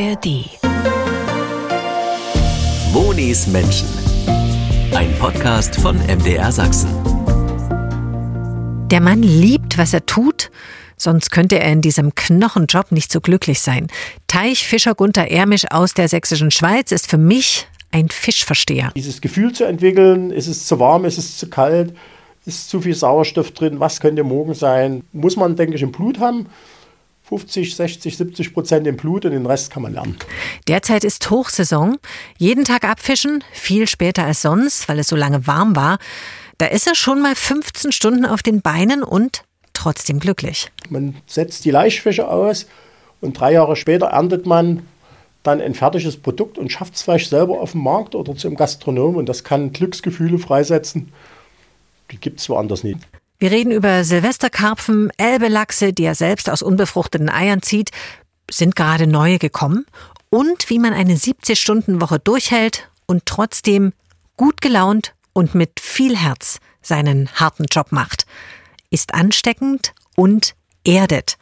ARD. Monis Menschen. Ein Podcast von MDR Sachsen. Der Mann liebt, was er tut, sonst könnte er in diesem Knochenjob nicht so glücklich sein. Teichfischer Gunther Ermisch aus der Sächsischen Schweiz ist für mich ein Fischversteher. Dieses Gefühl zu entwickeln, ist es zu warm, ist es zu kalt, ist zu viel Sauerstoff drin, was könnte morgen sein, muss man, denke ich, im Blut haben. 50, 60, 70% im Blut und den Rest kann man lernen. Derzeit ist Hochsaison. Jeden Tag abfischen, viel später als sonst, weil es so lange warm war. Da ist er schon mal 15 Stunden auf den Beinen und trotzdem glücklich. Man setzt die Laichfische aus und 3 Jahre später erntet man dann ein fertiges Produkt und schafft es vielleicht selber auf dem Markt oder zum Gastronom. Und das kann Glücksgefühle freisetzen. Die gibt es woanders nicht. Wir reden über Silvesterkarpfen, Elbelachse, die er selbst aus unbefruchteten Eiern zieht, sind gerade neue gekommen, und wie man eine 70-Stunden-Woche durchhält und trotzdem gut gelaunt und mit viel Herz seinen harten Job macht. Ist ansteckend und erdet.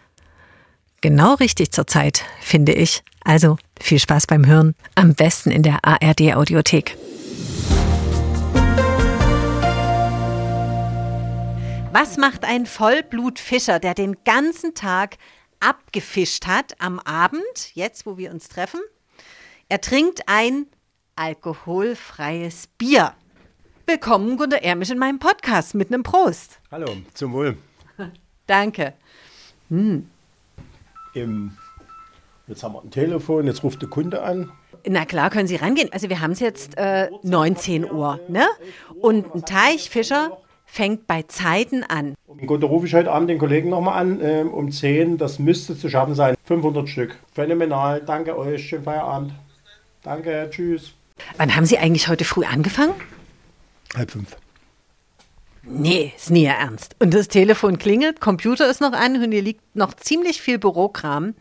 Genau richtig zur Zeit, finde ich. Also viel Spaß beim Hören, am besten in der ARD-Audiothek. Was macht ein Vollblutfischer, der den ganzen Tag abgefischt hat, am Abend, jetzt wo wir uns treffen? Er trinkt ein alkoholfreies Bier. Willkommen, Gunther Ermisch, in meinem Podcast mit einem Prost. Hallo, zum Wohl. Danke. Jetzt haben wir ein Telefon, jetzt ruft der Kunde an. Na klar, können Sie rangehen. Also wir haben es jetzt 19 Uhr, ne? Und ein Teichfischer fängt bei Zeiten an. Gut, da rufe ich heute Abend den Kollegen nochmal an, um 10. Das müsste zu schaffen sein. 500 Stück. Phänomenal. Danke euch. Schönen Feierabend. Danke. Tschüss. Wann haben Sie eigentlich heute früh angefangen? 4:30. Nee, ist nie Ihr Ernst. Und das Telefon klingelt, Computer ist noch an und hier liegt noch ziemlich viel Bürokram,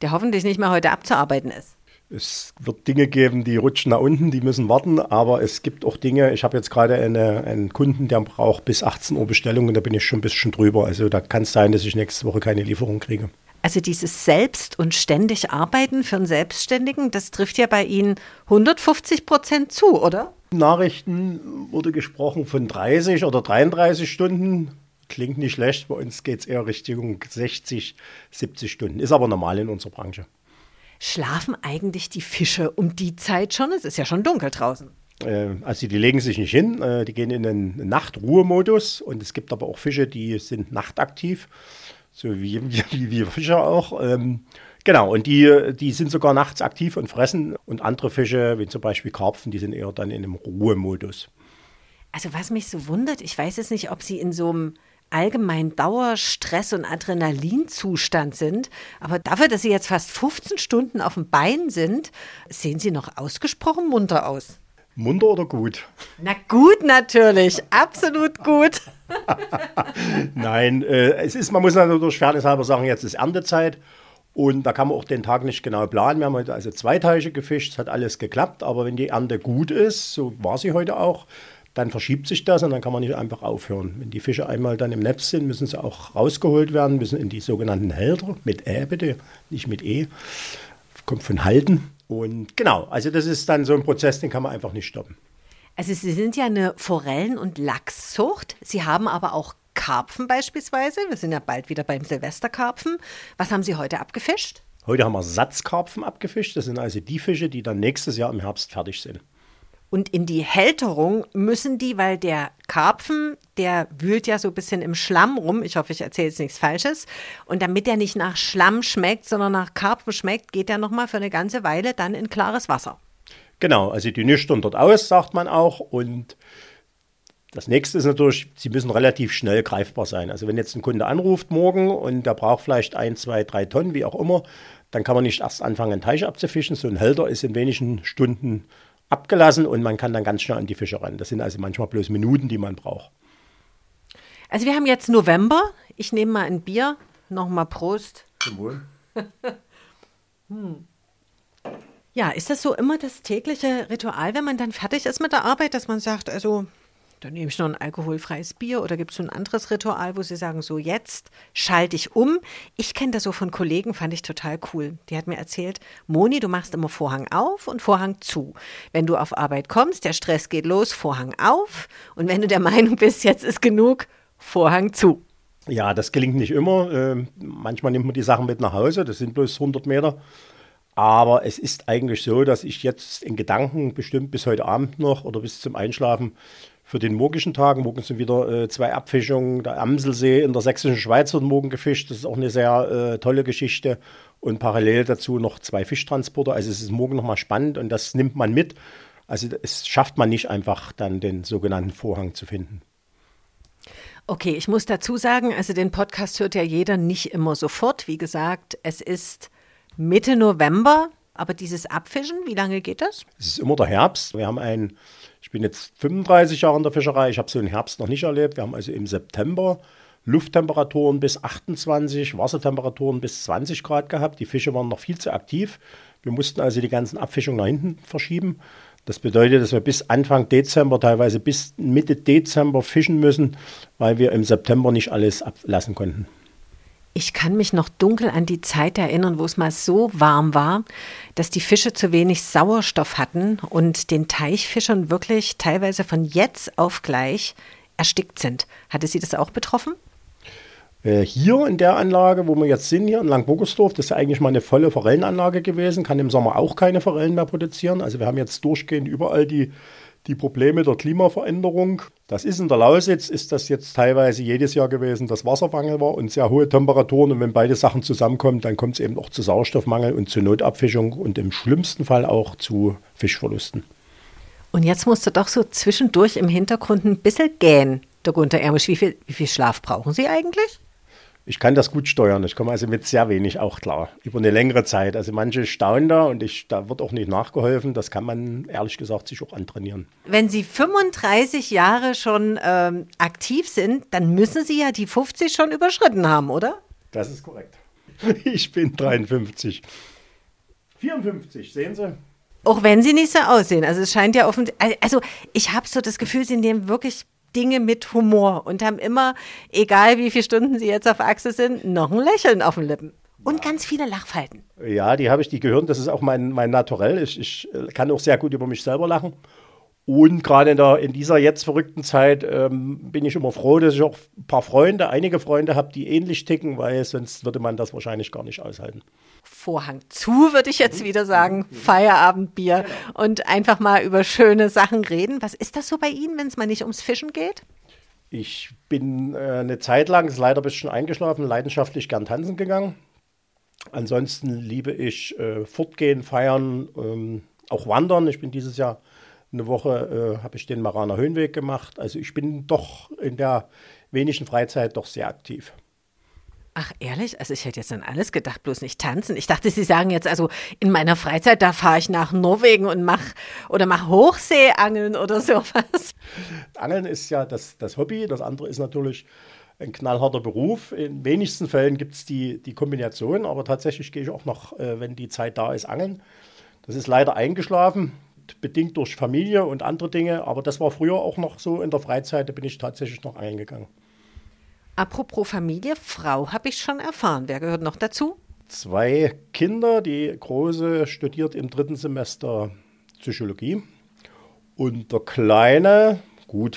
der hoffentlich nicht mehr heute abzuarbeiten ist. Es wird Dinge geben, die rutschen nach unten, die müssen warten, aber es gibt auch Dinge, ich habe jetzt gerade einen Kunden, der braucht bis 18 Uhr Bestellung und da bin ich schon ein bisschen drüber. Also da kann es sein, dass ich nächste Woche keine Lieferung kriege. Also dieses Selbst- und ständig Arbeiten für einen Selbstständigen, das trifft ja bei Ihnen 150% zu, oder? Nachrichten wurde gesprochen von 30 oder 33 Stunden. Klingt nicht schlecht, bei uns geht es eher Richtung 60, 70 Stunden. Ist aber normal in unserer Branche. Schlafen eigentlich die Fische um die Zeit schon? Es ist ja schon dunkel draußen. Also die legen sich nicht hin, die gehen in den Nachtruhemodus, und es gibt aber auch Fische, die sind nachtaktiv, so wie wir Fischer auch. Genau, und die sind sogar nachts aktiv und fressen, und andere Fische, wie zum Beispiel Karpfen, die sind eher dann in einem Ruhemodus. Also was mich so wundert, ich weiß jetzt nicht, ob sie in so einem allgemein Dauerstress- und Adrenalinzustand sind. Aber dafür, dass Sie jetzt fast 15 Stunden auf dem Bein sind, sehen Sie noch ausgesprochen munter aus. Munter oder gut? Na gut, natürlich. Absolut gut. Nein, man muss natürlich fairness halber sagen, jetzt ist Erntezeit. Und da kann man auch den Tag nicht genau planen. Wir haben heute also 2 Teiche gefischt, es hat alles geklappt. Aber wenn die Ernte gut ist, so war sie heute auch, dann verschiebt sich das und dann kann man nicht einfach aufhören. Wenn die Fische einmal dann im Netz sind, müssen sie auch rausgeholt werden, müssen in die sogenannten Halter, mit Ä bitte, nicht mit E, kommt von Halten. Und genau, also das ist dann so ein Prozess, den kann man einfach nicht stoppen. Also Sie sind ja eine Forellen- und Lachszucht, Sie haben aber auch Karpfen beispielsweise, wir sind ja bald wieder beim Silvesterkarpfen. Was haben Sie heute abgefischt? Heute haben wir Satzkarpfen abgefischt, das sind also die Fische, die dann nächstes Jahr im Herbst fertig sind. Und in die Hälterung müssen die, weil der Karpfen, der wühlt ja so ein bisschen im Schlamm rum. Ich hoffe, ich erzähle jetzt nichts Falsches. Und damit der nicht nach Schlamm schmeckt, sondern nach Karpfen schmeckt, geht der nochmal für eine ganze Weile dann in klares Wasser. Genau, also die nüchtern dort aus, sagt man auch. Und das nächste ist natürlich, sie müssen relativ schnell greifbar sein. Also wenn jetzt ein Kunde anruft morgen und der braucht vielleicht 1, 2, 3 Tonnen, wie auch immer, dann kann man nicht erst anfangen, einen Teich abzufischen. So ein Hälter ist in wenigen Stunden abgelassen und man kann dann ganz schnell an die Fische ran. Das sind also manchmal bloß Minuten, die man braucht. Also wir haben jetzt November. Ich nehme mal ein Bier. Nochmal Prost. Zum Wohl. Ja, ist das so immer das tägliche Ritual, wenn man dann fertig ist mit der Arbeit, dass man sagt, also dann nehme ich noch ein alkoholfreies Bier, oder gibt es so ein anderes Ritual, wo Sie sagen, so jetzt schalte ich um? Ich kenne das so von Kollegen, fand ich total cool. Die hat mir erzählt, Moni, du machst immer Vorhang auf und Vorhang zu. Wenn du auf Arbeit kommst, der Stress geht los, Vorhang auf, und wenn du der Meinung bist, jetzt ist genug, Vorhang zu. Ja, das gelingt nicht immer. Manchmal nimmt man die Sachen mit nach Hause, das sind bloß 100 Meter. Aber es ist eigentlich so, dass ich jetzt in Gedanken bestimmt bis heute Abend noch oder bis zum Einschlafen für den morgigen Tag, morgen sind wieder 2 Abfischungen, der Amselsee in der Sächsischen Schweiz wird morgen gefischt, das ist auch eine sehr tolle Geschichte. Und parallel dazu noch 2 Fischtransporter, also es ist morgen nochmal spannend und das nimmt man mit. Also es schafft man nicht einfach dann den sogenannten Vorhang zu finden. Okay, ich muss dazu sagen, also den Podcast hört ja jeder nicht immer sofort. Wie gesagt, es ist Mitte November, aber dieses Abfischen, wie lange geht das? Es ist immer der Herbst. Ich bin jetzt 35 Jahre in der Fischerei, ich habe so einen Herbst noch nicht erlebt. Wir haben also im September Lufttemperaturen bis 28, Wassertemperaturen bis 20 Grad gehabt. Die Fische waren noch viel zu aktiv. Wir mussten also die ganzen Abfischungen nach hinten verschieben. Das bedeutet, dass wir bis Anfang Dezember, teilweise bis Mitte Dezember fischen müssen, weil wir im September nicht alles ablassen konnten. Ich kann mich noch dunkel an die Zeit erinnern, wo es mal so warm war, dass die Fische zu wenig Sauerstoff hatten und den Teichfischern wirklich teilweise von jetzt auf gleich erstickt sind. Hatte Sie das auch betroffen? Hier in der Anlage, wo wir jetzt sind, hier in Langburgersdorf, das ist ja eigentlich mal eine volle Forellenanlage gewesen, kann im Sommer auch keine Forellen mehr produzieren. Also wir haben jetzt durchgehend überall die Probleme der Klimaveränderung. Das ist in der Lausitz, ist das jetzt teilweise jedes Jahr gewesen, dass Wassermangel war und sehr hohe Temperaturen. Und wenn beide Sachen zusammenkommen, dann kommt es eben auch zu Sauerstoffmangel und zu Notabfischung und im schlimmsten Fall auch zu Fischverlusten. Und jetzt musst du doch so zwischendurch im Hintergrund ein bisschen gähnen, der Gunther Ermisch. Wie viel Schlaf brauchen Sie eigentlich? Ich kann das gut steuern. Ich komme also mit sehr wenig auch klar, über eine längere Zeit. Also manche staunen da und da wird auch nicht nachgeholfen. Das kann man ehrlich gesagt sich auch antrainieren. Wenn Sie 35 Jahre schon aktiv sind, dann müssen Sie ja die 50 schon überschritten haben, oder? Das ist korrekt. Ich bin 53. 54, sehen Sie? Auch wenn Sie nicht so aussehen. Also es scheint ja offensichtlich, also ich habe so das Gefühl, Sie nehmen wirklich Dinge mit Humor und haben immer, egal wie viele Stunden Sie jetzt auf Achse sind, noch ein Lächeln auf den Lippen. Und ganz viele Lachfalten. Ja, die gehören, das ist auch mein Naturell. Ich kann auch sehr gut über mich selber lachen. Und gerade in dieser jetzt verrückten Zeit bin ich immer froh, dass ich auch einige Freunde habe, die ähnlich ticken, weil sonst würde man das wahrscheinlich gar nicht aushalten. Vorhang zu, würde ich jetzt wieder sagen, Feierabendbier und einfach mal über schöne Sachen reden. Was ist das so bei Ihnen, wenn es mal nicht ums Fischen geht? Ich bin eine Zeit lang, ist leider ein bisschen eingeschlafen, leidenschaftlich gern tanzen gegangen. Ansonsten liebe ich fortgehen, feiern, auch wandern. Ich bin dieses Jahr eine Woche habe ich den Maraner Höhenweg gemacht. Also ich bin doch in der wenigen Freizeit doch sehr aktiv. Ach ehrlich? Also ich hätte jetzt an alles gedacht, bloß nicht tanzen. Ich dachte, Sie sagen jetzt, also in meiner Freizeit, da fahre ich nach Norwegen und mach Hochseeangeln oder sowas. Angeln ist ja das Hobby. Das andere ist natürlich ein knallharter Beruf. In wenigsten Fällen gibt es die Kombination, aber tatsächlich gehe ich auch noch, wenn die Zeit da ist, angeln. Das ist leider eingeschlafen, bedingt durch Familie und andere Dinge, aber das war früher auch noch so in der Freizeit, da bin ich tatsächlich noch eingegangen. Apropos Familie, Frau habe ich schon erfahren. Wer gehört noch dazu? 2 Kinder, die Große studiert im 3. Semester Psychologie und der Kleine,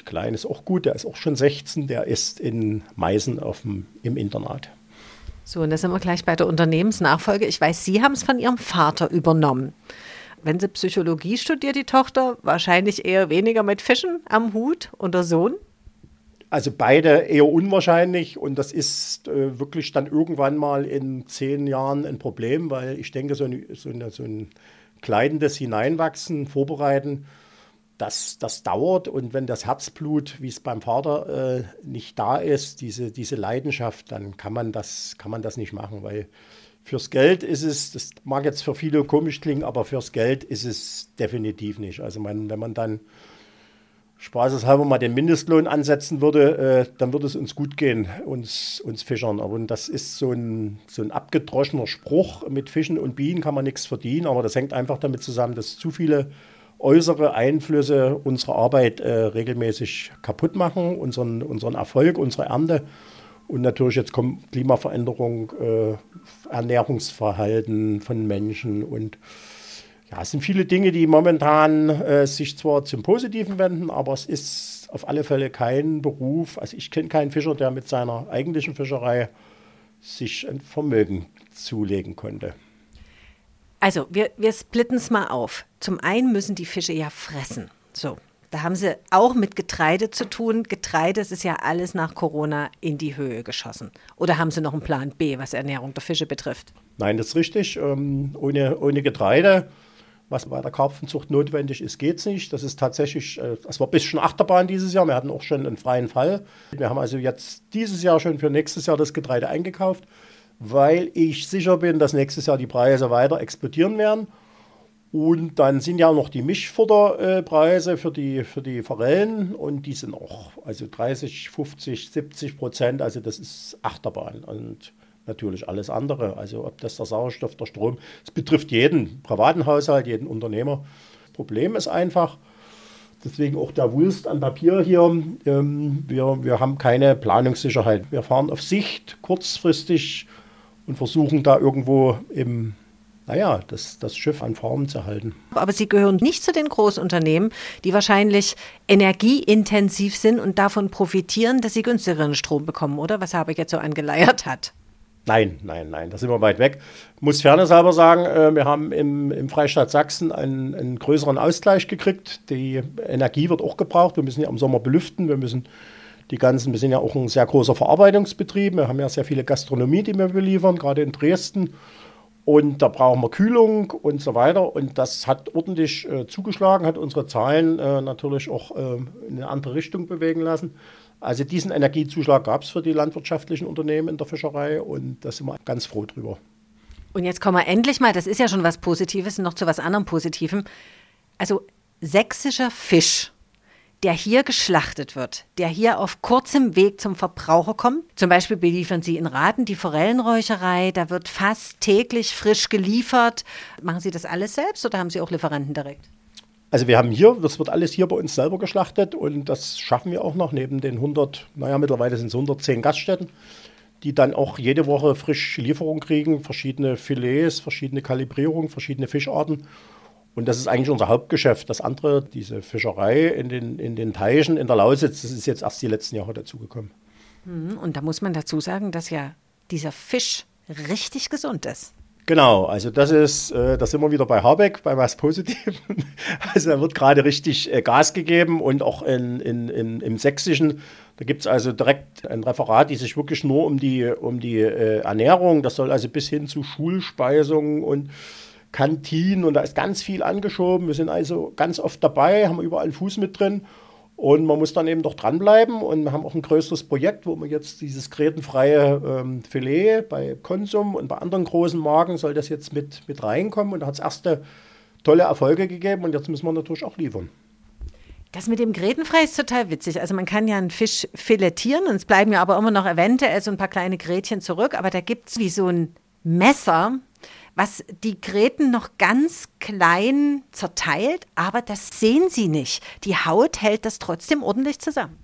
Klein ist auch gut, der ist auch schon 16, der ist in Meißen im Internat. So, und da sind wir gleich bei der Unternehmensnachfolge. Ich weiß, Sie haben es von Ihrem Vater übernommen. Wenn sie Psychologie studiert, die Tochter, wahrscheinlich eher weniger mit Fischen am Hut, und der Sohn? Also beide eher unwahrscheinlich, und das ist wirklich dann irgendwann mal in 10 Jahren ein Problem, weil ich denke, so ein kleidendes Hineinwachsen, Vorbereiten, das dauert, und wenn das Herzblut, wie es beim Vater nicht da ist, diese Leidenschaft, dann kann man das nicht machen, weil fürs Geld ist es, das mag jetzt für viele komisch klingen, aber fürs Geld ist es definitiv nicht. Also wenn man dann spaßeshalber mal den Mindestlohn ansetzen würde, dann würde es uns gut gehen, uns Fischern. Aber das ist so ein abgedroschener Spruch, mit Fischen und Bienen kann man nichts verdienen. Aber das hängt einfach damit zusammen, dass zu viele äußere Einflüsse unsere Arbeit regelmäßig kaputt machen, unseren Erfolg, unsere Ernte. Und natürlich jetzt kommt Klimaveränderung, Ernährungsverhalten von Menschen und ja, es sind viele Dinge, die momentan sich zwar zum Positiven wenden, aber es ist auf alle Fälle kein Beruf, also ich kenne keinen Fischer, der mit seiner eigentlichen Fischerei sich ein Vermögen zulegen konnte. Also wir splitten es mal auf. Zum einen müssen die Fische ja fressen, so. Da haben sie auch mit Getreide zu tun. Getreide, das ist ja alles nach Corona in die Höhe geschossen. Oder haben Sie noch einen Plan B, was Ernährung der Fische betrifft? Nein, das ist richtig. Ohne Getreide, was bei der Karpfenzucht notwendig ist, geht es nicht. Das ist tatsächlich, das war ein bisschen Achterbahn dieses Jahr. Wir hatten auch schon einen freien Fall. Wir haben also jetzt dieses Jahr schon für nächstes Jahr das Getreide eingekauft, weil ich sicher bin, dass nächstes Jahr die Preise weiter explodieren werden. Und dann sind ja noch die Mischfutterpreise für die Forellen und die sind auch also 30, 50, 70%, also das ist Achterbahn und natürlich alles andere. Also ob das der Sauerstoff, der Strom, es betrifft jeden privaten Haushalt, jeden Unternehmer. Das Problem ist einfach, deswegen auch der Wulst an Papier hier, wir haben keine Planungssicherheit. Wir fahren auf Sicht kurzfristig und versuchen da irgendwo im... Naja, das Schiff an Formen zu halten. Aber Sie gehören nicht zu den Großunternehmen, die wahrscheinlich energieintensiv sind und davon profitieren, dass sie günstigeren Strom bekommen, oder? Was Habeck jetzt so angeleiert hat. Nein, da sind wir weit weg. Ich muss fairnesshalber sagen, wir haben im Freistaat Sachsen einen größeren Ausgleich gekriegt. Die Energie wird auch gebraucht. Wir müssen ja im Sommer belüften. Wir sind ja auch ein sehr großer Verarbeitungsbetrieb. Wir haben ja sehr viele Gastronomie, die wir beliefern, gerade in Dresden. Und da brauchen wir Kühlung und so weiter. Und das hat ordentlich zugeschlagen, hat unsere Zahlen natürlich auch in eine andere Richtung bewegen lassen. Also diesen Energiezuschlag gab es für die landwirtschaftlichen Unternehmen in der Fischerei und da sind wir ganz froh drüber. Und jetzt kommen wir endlich mal, das ist ja schon was Positives, noch zu was anderem Positivem. Also sächsischer Fisch, der hier geschlachtet wird, der hier auf kurzem Weg zum Verbraucher kommt. Zum Beispiel beliefern Sie in Raden die Forellenräucherei, da wird fast täglich frisch geliefert. Machen Sie das alles selbst oder haben Sie auch Lieferanten direkt? Also wir haben hier, das wird alles hier bei uns selber geschlachtet und das schaffen wir auch noch neben den 100, naja mittlerweile sind es 110 Gaststätten, die dann auch jede Woche frisch Lieferung kriegen, verschiedene Filets, verschiedene Kalibrierungen, verschiedene Fischarten. Und das ist eigentlich unser Hauptgeschäft. Das andere, diese Fischerei in den Teichen in der Lausitz, das ist jetzt erst die letzten Jahre dazugekommen. Und da muss man dazu sagen, dass ja dieser Fisch richtig gesund ist. Genau, also da sind wir wieder bei Habeck, bei was Positiven. Also da wird gerade richtig Gas gegeben und auch im Sächsischen, da gibt es also direkt ein Referat, die sich wirklich nur um die Ernährung, das soll also bis hin zu Schulspeisungen und Kantinen und da ist ganz viel angeschoben. Wir sind also ganz oft dabei, haben überall Fuß mit drin und man muss dann eben doch dranbleiben und wir haben auch ein größeres Projekt, wo wir jetzt dieses grätenfreie Filet bei Konsum und bei anderen großen Marken soll das jetzt mit reinkommen und da hat es erste tolle Erfolge gegeben und jetzt müssen wir natürlich auch liefern. Das mit dem grätenfrei ist total witzig. Also man kann ja einen Fisch filetieren und es bleiben ja aber immer noch eventuell so ein paar kleine Grätchen zurück, aber da gibt es wie so ein Messer, was die Gräten noch ganz klein zerteilt, aber das sehen Sie nicht. Die Haut hält das trotzdem ordentlich zusammen.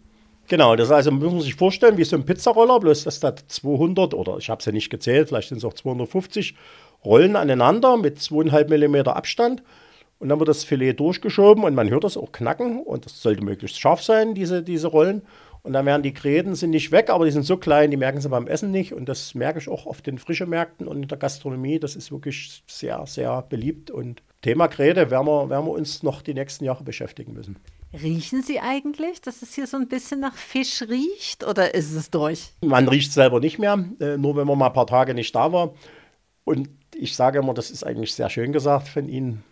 Genau, das also muss man sich vorstellen, wie so ein Pizzaroller, bloß dass da 200 oder ich habe es ja nicht gezählt, vielleicht sind es auch 250 Rollen aneinander mit 2,5 mm Abstand und dann wird das Filet durchgeschoben und man hört das auch knacken und das sollte möglichst scharf sein, diese Rollen. Und dann werden die Gräten, sind nicht weg, aber die sind so klein, die merken sie beim Essen nicht. Und das merke ich auch auf den frischen Märkten und in der Gastronomie. Das ist wirklich sehr, sehr beliebt. Und Thema Gräte werden wir uns noch die nächsten Jahre beschäftigen müssen. Riechen Sie eigentlich, dass es hier so ein bisschen nach Fisch riecht oder ist es durch? Man riecht selber nicht mehr, nur wenn man mal ein paar Tage nicht da war. Und ich sage immer, das ist eigentlich sehr schön gesagt von Ihnen.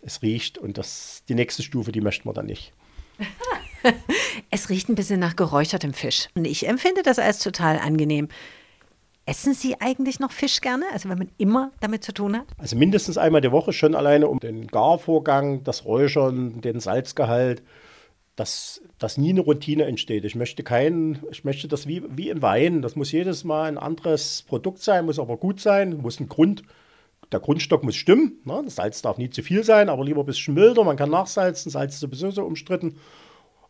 Es riecht und die nächste Stufe, die möchten wir dann nicht. Es riecht ein bisschen nach geräuchertem Fisch. Und ich empfinde das als total angenehm. Essen Sie eigentlich noch Fisch gerne? Also wenn man immer damit zu tun hat? Also mindestens einmal die Woche schon alleine um den Garvorgang, das Räuchern, den Salzgehalt, dass nie eine Routine entsteht. Ich möchte das wie im Wein. Das muss jedes Mal ein anderes Produkt sein, muss aber gut sein, muss einen Grund der Grundstock muss stimmen, ne? Das Salz darf nie zu viel sein, aber lieber ein bisschen milder, man kann nachsalzen, Salz ist sowieso so umstritten.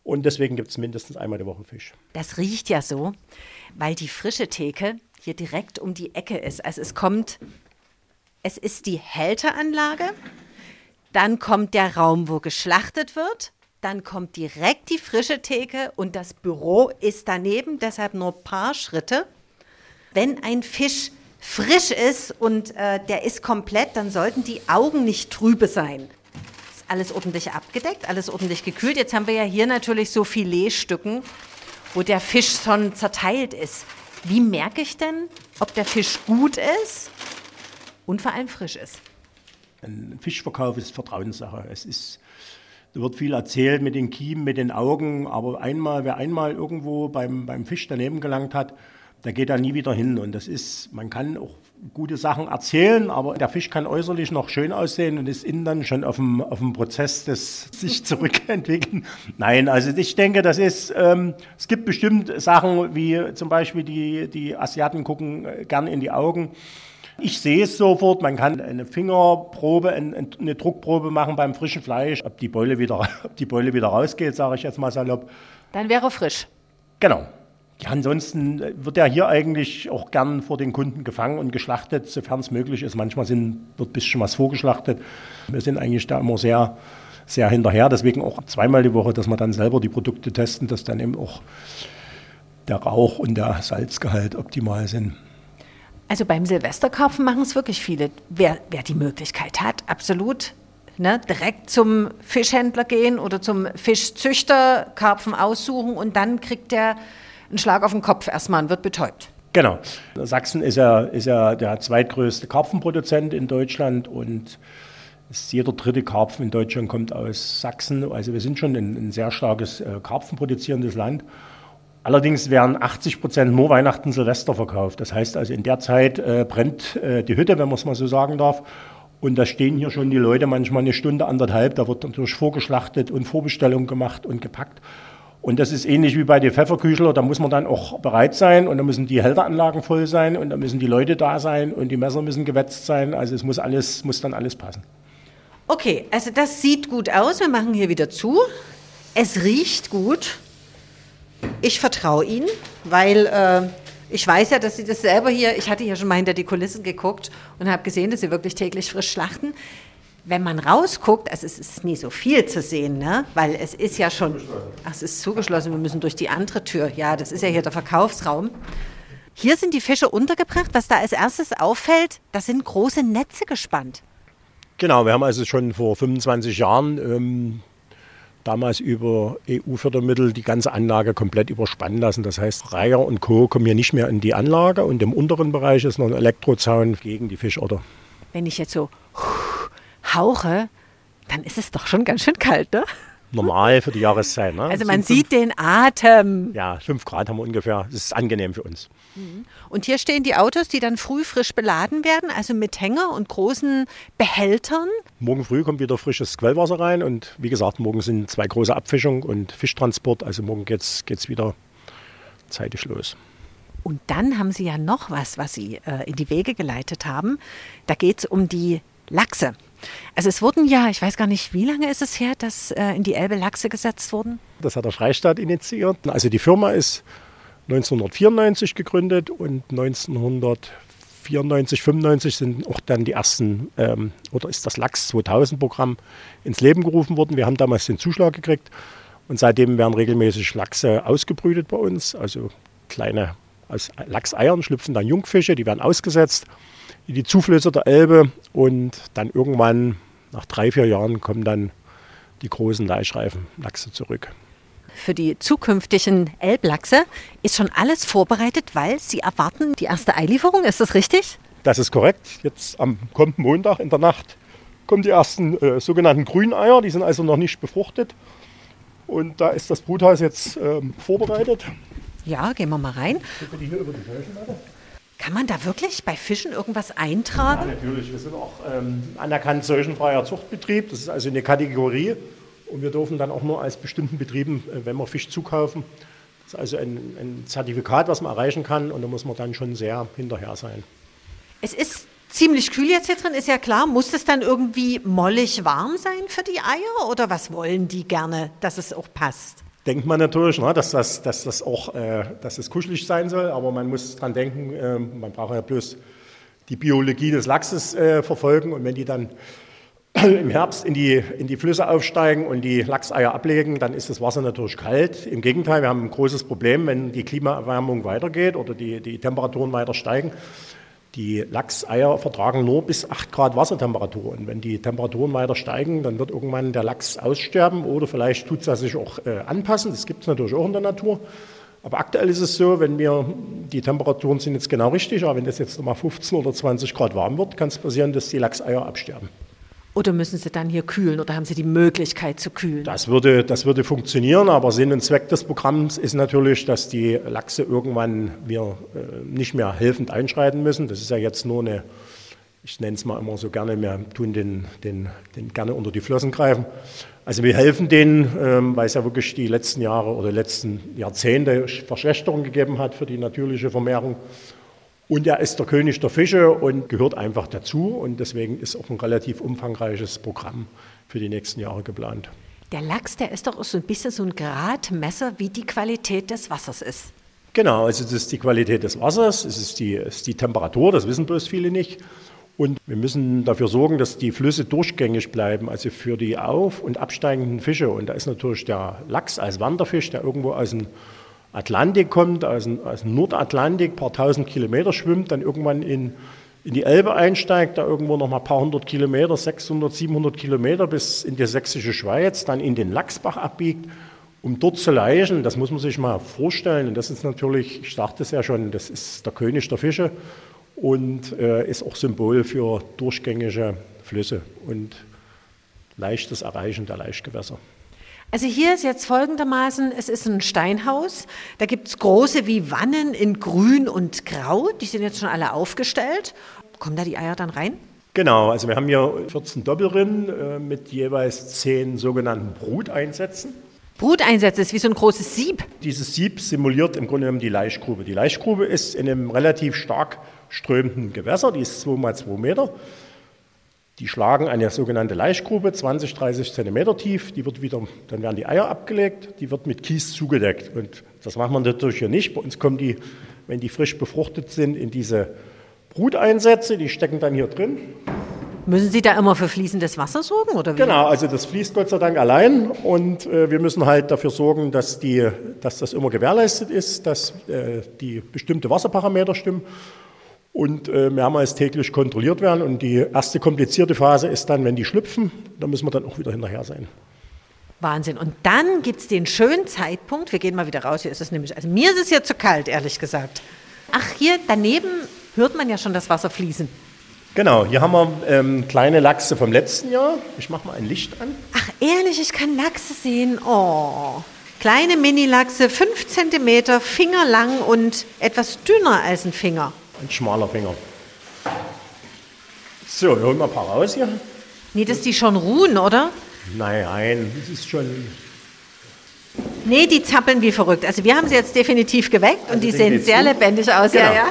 Und deswegen gibt es mindestens einmal die Woche Fisch. Das riecht ja so, weil die frische Theke hier direkt um die Ecke ist. Also es ist die Hälteanlage, dann kommt der Raum, wo geschlachtet wird, dann kommt direkt die frische Theke und das Büro ist daneben, deshalb nur ein paar Schritte. Wenn ein Fisch frisch ist und der ist komplett, dann sollten die Augen nicht trübe sein. Ist alles ordentlich abgedeckt, alles ordentlich gekühlt. Jetzt haben wir ja hier natürlich so Filetstücken, wo der Fisch schon zerteilt ist. Wie merke ich denn, ob der Fisch gut ist und vor allem frisch ist? Ein Fischverkauf ist Vertrauenssache. Da wird viel erzählt mit den Kiemen, mit den Augen, aber wer einmal irgendwo beim Fisch daneben gelangt hat, der geht da nie wieder hin. Und man kann auch gute Sachen erzählen, aber der Fisch kann äußerlich noch schön aussehen und ist innen dann schon auf dem Prozess des sich zurückentwickeln. Nein, also ich denke, es gibt bestimmt Sachen, wie zum Beispiel die Asiaten gucken gern in die Augen. Ich sehe es sofort, man kann eine Fingerprobe, eine Druckprobe machen beim frischen Fleisch. Ob die Beule wieder rausgeht, sage ich jetzt mal salopp. Dann wäre frisch. Genau. Ja, ansonsten wird er hier eigentlich auch gern vor den Kunden gefangen und geschlachtet, sofern es möglich ist. Manchmal wird ein bisschen was vorgeschlachtet. Wir sind eigentlich da immer sehr, sehr hinterher. Deswegen auch zweimal die Woche, dass wir dann selber die Produkte testen, dass dann eben auch der Rauch und der Salzgehalt optimal sind. Also beim Silvesterkarpfen machen es wirklich viele. Wer die Möglichkeit hat, absolut, ne, direkt zum Fischhändler gehen oder zum Fischzüchter, Karpfen aussuchen und dann kriegt der einen Schlag auf den Kopf erstmal und wird betäubt. Genau. Sachsen ist ja der zweitgrößte Karpfenproduzent in Deutschland und jeder dritte Karpfen in Deutschland kommt aus Sachsen. Also wir sind schon ein sehr starkes karpfenproduzierendes Land. Allerdings werden 80% nur Weihnachten, Silvester verkauft. Das heißt also, in der Zeit brennt die Hütte, wenn man es mal so sagen darf. Und da stehen hier schon die Leute manchmal eine Stunde, anderthalb. Da wird natürlich vorgeschlachtet und Vorbestellung gemacht und gepackt. Und das ist ähnlich wie bei den Pfefferküchler. Da muss man dann auch bereit sein und da müssen die Hälteranlagen voll sein und da müssen die Leute da sein und die Messer müssen gewetzt sein. Also es muss dann alles passen. Okay, also das sieht gut aus. Wir machen hier wieder zu. Es riecht gut. Ich vertraue Ihnen, weil ich weiß ja, dass Sie das selber ich hatte hier schon mal hinter die Kulissen geguckt und habe gesehen, dass Sie wirklich täglich frisch schlachten. Wenn man rausguckt, also es ist nie so viel zu sehen, ne? Weil es ist ja schon, es ist zugeschlossen, wir müssen durch die andere Tür. Ja, das ist ja hier der Verkaufsraum. Hier sind die Fische untergebracht. Was da als erstes auffällt, da sind große Netze gespannt. Genau, wir haben also schon vor 25 Jahren... damals über EU-Fördermittel die ganze Anlage komplett überspannen lassen. Das heißt, Reiher und Co. kommen hier nicht mehr in die Anlage und im unteren Bereich ist noch ein Elektrozaun gegen die Fischotter. Wenn ich jetzt so hauche, dann ist es doch schon ganz schön kalt, ne? Normal für die Jahreszeit, ne? Also man sieht den Atem. Ja, 5 Grad haben wir ungefähr. Das ist angenehm für uns. Und hier stehen die Autos, die dann früh frisch beladen werden, also mit Hänger und großen Behältern. Morgen früh kommt wieder frisches Quellwasser rein und wie gesagt, morgen sind 2 große Abfischungen und Fischtransport. Also morgen geht's wieder zeitig los. Und dann haben Sie ja noch was Sie in die Wege geleitet haben. Da geht's um die Lachse. Also es wurden ja, ich weiß gar nicht, wie lange ist es her, dass in die Elbe Lachse gesetzt wurden? Das hat der Freistaat initiiert. Also die Firma ist 1994 gegründet und 1994, 95 sind auch dann die ersten, oder ist das Lachs 2000 Programm ins Leben gerufen worden. Wir haben damals den Zuschlag gekriegt und seitdem werden regelmäßig Lachse ausgebrütet bei uns. Also kleine, aus Lachseiern schlüpfen dann Jungfische, die werden ausgesetzt in die Zuflüsse der Elbe und dann irgendwann nach 3-4 Jahren kommen dann die großen Laichreifenlachse zurück. Für die zukünftigen Elblachse ist schon alles vorbereitet, weil Sie erwarten die erste Eilieferung, ist das richtig? Das ist korrekt. Jetzt am kommenden Montag in der Nacht kommen die ersten sogenannten Grüneier, die sind also noch nicht befruchtet und da ist das Bruthaus jetzt vorbereitet. Ja, gehen wir mal rein. Die hier über die Flächen, oder? Kann man da wirklich bei Fischen irgendwas eintragen? Ja, natürlich. Wir sind auch anerkannt seuchenfreier Zuchtbetrieb. Das ist also eine Kategorie. Und wir dürfen dann auch nur als bestimmten Betrieben, wenn wir Fisch zukaufen, das ist also ein Zertifikat, was man erreichen kann. Und da muss man dann schon sehr hinterher sein. Es ist Ziemlich kühl jetzt hier drin, ist ja klar. Muss es dann irgendwie mollig warm sein für die Eier oder was wollen die gerne, dass es auch passt? Denkt man natürlich, ne, dass es kuschelig sein soll, aber man muss dran denken, man braucht ja bloß die Biologie des Lachses verfolgen und wenn die dann im Herbst in die Flüsse aufsteigen und die Lachseier ablegen, dann ist das Wasser natürlich kalt. Im Gegenteil, wir haben ein großes Problem, wenn die Klimaerwärmung weitergeht oder die Temperaturen weiter steigen. Die Lachseier vertragen nur bis 8 Grad Wassertemperatur. Und wenn die Temperaturen weiter steigen, dann wird irgendwann der Lachs aussterben oder vielleicht tut er sich auch anpassen. Das gibt es natürlich auch in der Natur. Aber aktuell ist es so, wenn die Temperaturen sind jetzt genau richtig, aber wenn das jetzt nochmal 15 oder 20 Grad warm wird, kann es passieren, dass die Lachseier absterben. Oder müssen Sie dann hier kühlen oder haben Sie die Möglichkeit zu kühlen? Das würde funktionieren, aber Sinn und Zweck des Programms ist natürlich, dass die Lachse irgendwann nicht mehr helfend einschreiten müssen. Das ist ja jetzt nur eine, ich nenne es mal immer so gerne, wir tun den gerne unter die Flossen greifen. Also wir helfen denen, weil es ja wirklich die letzten Jahre oder letzten Jahrzehnte Verschlechterung gegeben hat für die natürliche Vermehrung. Und er ist der König der Fische und gehört einfach dazu. Und deswegen ist auch ein relativ umfangreiches Programm für die nächsten Jahre geplant. Der Lachs, der ist doch auch so ein bisschen so ein Gradmesser, wie die Qualität des Wassers ist. Genau, also das ist die Qualität des Wassers, es ist die Temperatur, das wissen bloß viele nicht. Und wir müssen dafür sorgen, dass die Flüsse durchgängig bleiben, also für die auf- und absteigenden Fische. Und da ist natürlich der Lachs als Wanderfisch, der irgendwo aus dem Atlantik kommt, aus dem Nordatlantik, ein paar tausend Kilometer schwimmt, dann irgendwann in die Elbe einsteigt, da irgendwo nochmal ein paar hundert Kilometer, 600, 700 Kilometer bis in die Sächsische Schweiz, dann in den Lachsbach abbiegt, um dort zu laichen. Das muss man sich mal vorstellen. Und das ist natürlich, ich sagte es ja schon, das ist der König der Fische und ist auch Symbol für durchgängige Flüsse und leichtes Erreichen der Laichgewässer. Also hier ist jetzt folgendermaßen, es ist ein Steinhaus, da gibt es große wie Wannen in Grün und Grau, die sind jetzt schon alle aufgestellt. Kommen da die Eier dann rein? Genau, also wir haben hier 14 Doppelrinnen mit jeweils 10 sogenannten Bruteinsätzen. Bruteinsätze ist wie so ein großes Sieb. Dieses Sieb simuliert im Grunde genommen die Laichgrube. Die Laichgrube ist in einem relativ stark strömenden Gewässer, die ist 2x2 Meter. Die schlagen eine sogenannte Laichgrube, 20, 30 Zentimeter tief, dann werden die Eier abgelegt, die wird mit Kies zugedeckt. Und das machen wir natürlich hier nicht. Bei uns kommen die, wenn die frisch befruchtet sind, in diese Bruteinsätze, die stecken dann hier drin. Müssen Sie da immer für fließendes Wasser sorgen, oder wie? Genau, also das fließt Gott sei Dank allein und wir müssen halt dafür sorgen, dass das immer gewährleistet ist, dass die bestimmten Wasserparameter stimmen. Und mehrmals täglich kontrolliert werden. Und die erste komplizierte Phase ist dann, wenn die schlüpfen, da müssen wir dann auch wieder hinterher sein. Wahnsinn. Und dann gibt es den schönen Zeitpunkt, wir gehen mal wieder raus, hier ist es nämlich, also mir ist es hier zu kalt, ehrlich gesagt. Ach, hier daneben hört man ja schon das Wasser fließen. Genau, hier haben wir kleine Lachse vom letzten Jahr. Ich mache mal ein Licht an. Ach, ehrlich, ich kann Lachse sehen. Oh, kleine Mini-Lachse, 5 cm, fingerlang und etwas dünner als ein Finger. Ein schmaler Finger. So, wir holen mal ein paar raus hier. Nee, dass die schon ruhen, oder? Nein, das ist schon... Nee, die zappeln wie verrückt. Also wir haben sie jetzt definitiv geweckt und die sehen sehr lebendig aus. Genau. Ja.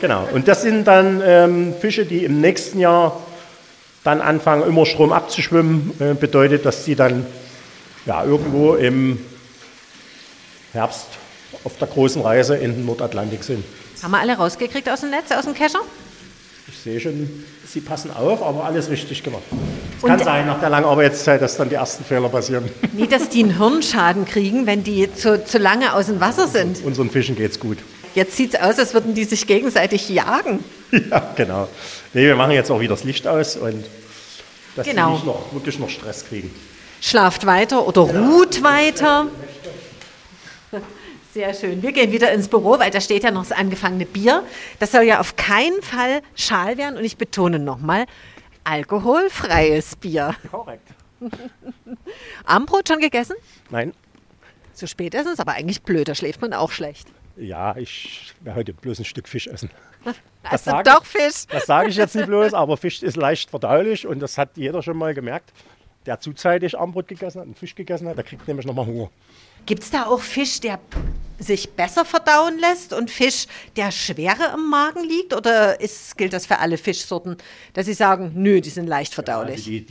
Genau, und das sind dann Fische, die im nächsten Jahr dann anfangen, immer Strom abzuschwimmen. Bedeutet, dass die dann irgendwo im Herbst auf der großen Reise in den Nordatlantik sind. Haben wir alle rausgekriegt aus dem Netz, aus dem Kescher? Ich sehe schon, sie passen auf, aber alles richtig gemacht. Es kann sein, nach der langen Arbeitszeit, dass dann die ersten Fehler passieren. Nie, dass die einen Hirnschaden kriegen, wenn die zu lange aus dem Wasser sind. Unseren Fischen geht's gut. Jetzt sieht es aus, als würden die sich gegenseitig jagen. Ja, genau. Nee, wir machen jetzt auch wieder das Licht aus, und dass die nicht wirklich noch Stress kriegen. Schlaft weiter oder ruht weiter. Sehr schön. Wir gehen wieder ins Büro, weil da steht ja noch das angefangene Bier. Das soll ja auf keinen Fall schal werden. Und ich betone nochmal, alkoholfreies Bier. Korrekt. Armbrot schon gegessen? Nein. Zu spät essen ist aber eigentlich blöd, da schläft man auch schlecht. Ja, ich werde heute bloß ein Stück Fisch essen. Also doch Fisch. Das sage ich jetzt nicht bloß, aber Fisch ist leicht verdaulich. Und das hat jeder schon mal gemerkt, der zuzeitig Armbrot gegessen hat und Fisch gegessen hat, der kriegt nämlich nochmal Hunger. Gibt es da auch Fisch, der sich besser verdauen lässt und Fisch, der schwerer im Magen liegt? Oder gilt das für alle Fischsorten, dass Sie sagen, nö, die sind leicht verdaulich? Ja, also